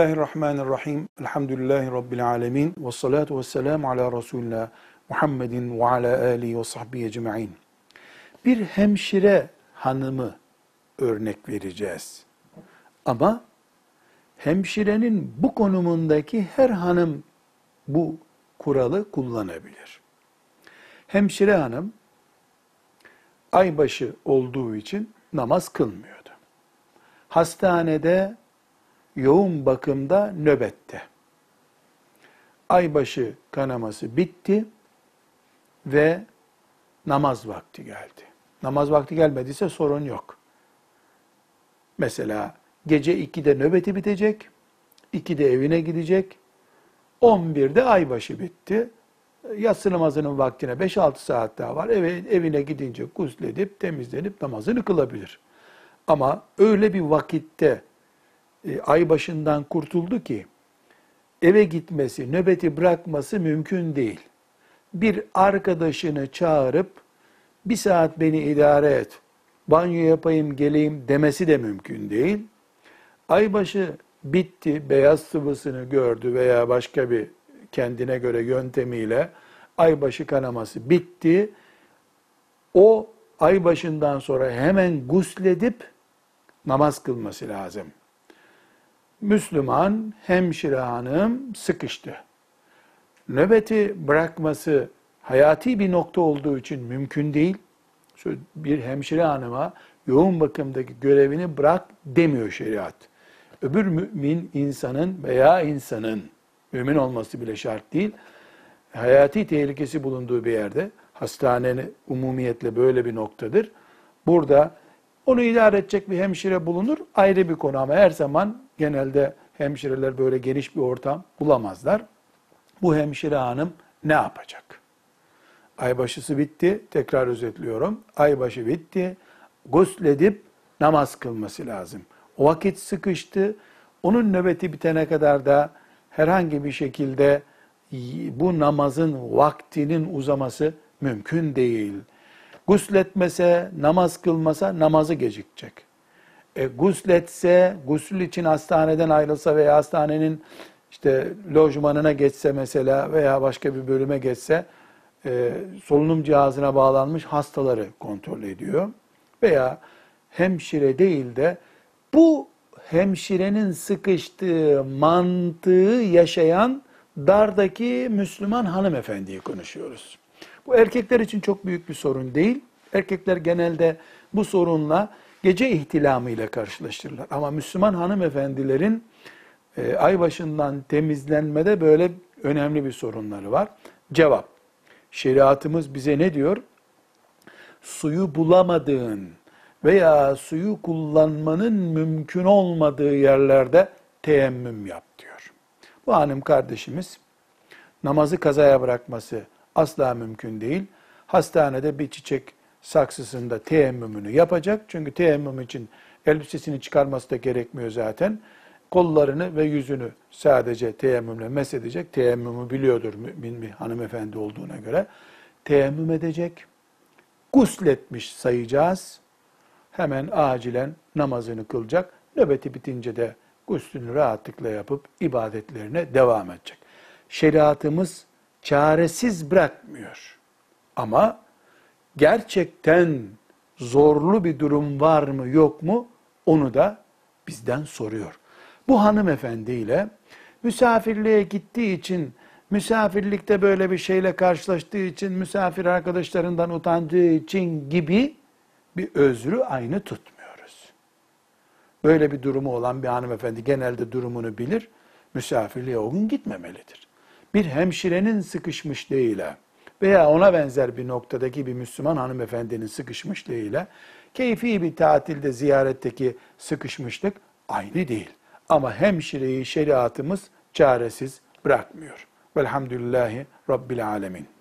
Bismillahirrahmanirrahim. Elhamdülillahi Rabbil alemin. Ve salatu ve selamu ala Resulullah Muhammedin ve ala alihi ve sahbihi ecma'in. Bir hemşire hanımı örnek vereceğiz. Ama hemşirenin bu konumundaki her hanım bu kuralı kullanabilir. Hemşire hanım aybaşı olduğu için namaz kılmıyordu. Hastanede yoğun bakımda nöbette. Aybaşı kanaması bitti ve namaz vakti geldi. Namaz vakti gelmediyse sorun yok. Mesela gece 2'de nöbeti bitecek, 2'de evine gidecek, 11'de aybaşı bitti. Yatsı namazının vaktine 5-6 saat daha var. Evine gidince gusledip, temizlenip namazını kılabilir. Ama öyle bir vakitte ay başından kurtuldu ki eve gitmesi, nöbeti bırakması mümkün değil. Bir arkadaşını çağırıp bir saat beni idare et, banyo yapayım geleyim demesi de mümkün değil. Aybaşı bitti, beyaz sıvısını gördü veya başka bir kendine göre yöntemiyle aybaşı kanaması bitti. O aybaşından sonra hemen gusledip namaz kılması lazım. Müslüman hemşire hanım sıkıştı. Nöbeti bırakması hayati bir nokta olduğu için mümkün değil. Bir hemşire hanıma yoğun bakımdaki görevini bırak demiyor şeriat. Öbür mümin insanın veya insanın, mümin olması bile şart değil, hayati tehlikesi bulunduğu bir yerde, hastanenin umumiyetle böyle bir noktadır. Burada onu idare edecek bir hemşire bulunur, ayrı bir konu, ama her zaman genelde hemşireler böyle geniş bir ortam bulamazlar. Bu hemşire hanım ne yapacak? Aybaşısı bitti, tekrar özetliyorum. Aybaşı bitti, gusledip namaz kılması lazım. O vakit sıkıştı, onun nöbeti bitene kadar da herhangi bir şekilde bu namazın vaktinin uzaması mümkün değil. Gusletmese, namaz kılmasa namazı gecikecek. Gusletse, gusül için hastaneden ayrılsa veya hastanenin işte lojmanına geçse mesela veya başka bir bölüme geçse solunum cihazına bağlanmış hastaları kontrol ediyor. Veya hemşire değil de bu hemşirenin sıkıştığı mantığı yaşayan dardaki Müslüman hanımefendiyi konuşuyoruz. Bu erkekler için çok büyük bir sorun değil. Erkekler genelde bu sorunla gece ihtilamıyla karşılaşırlar. Ama Müslüman hanımefendilerin ay başından temizlenmede böyle önemli bir sorunları var. Cevap, şeriatımız bize ne diyor? Suyu bulamadığın veya suyu kullanmanın mümkün olmadığı yerlerde teyemmüm yap diyor. Bu hanım kardeşimiz namazı kazaya bırakması asla mümkün değil. Hastanede bir çiçek saksısında teyemmümünü yapacak. Çünkü teyemmüm için elbisesini çıkarması da gerekmiyor zaten. Kollarını ve yüzünü sadece teyemmümle mesedecek. Teyemmümü biliyordur mümin bir hanımefendi olduğuna göre. Teyemmüm edecek. Gusletmiş sayacağız. Hemen acilen namazını kılacak. Nöbeti bitince de guslünü rahatlıkla yapıp ibadetlerine devam edecek. Şeriatımız çaresiz bırakmıyor. Ama gerçekten zorlu bir durum var mı yok mu onu da bizden soruyor. Bu hanımefendiyle misafirliğe gittiği için, misafirlikte böyle bir şeyle karşılaştığı için, misafir arkadaşlarından utandığı için gibi bir özrü aynı tutmuyoruz. Böyle bir durumu olan bir hanımefendi genelde durumunu bilir, misafirliğe o gün gitmemelidir. Bir hemşirenin sıkışmışlığıyla veya ona benzer bir noktadaki bir Müslüman hanımefendinin sıkışmışlığıyla keyfi bir tatilde ziyaretteki sıkışmışlık aynı değil. Ama hemşireyi şeriatımız çaresiz bırakmıyor. Velhamdülillahi Rabbil alemin.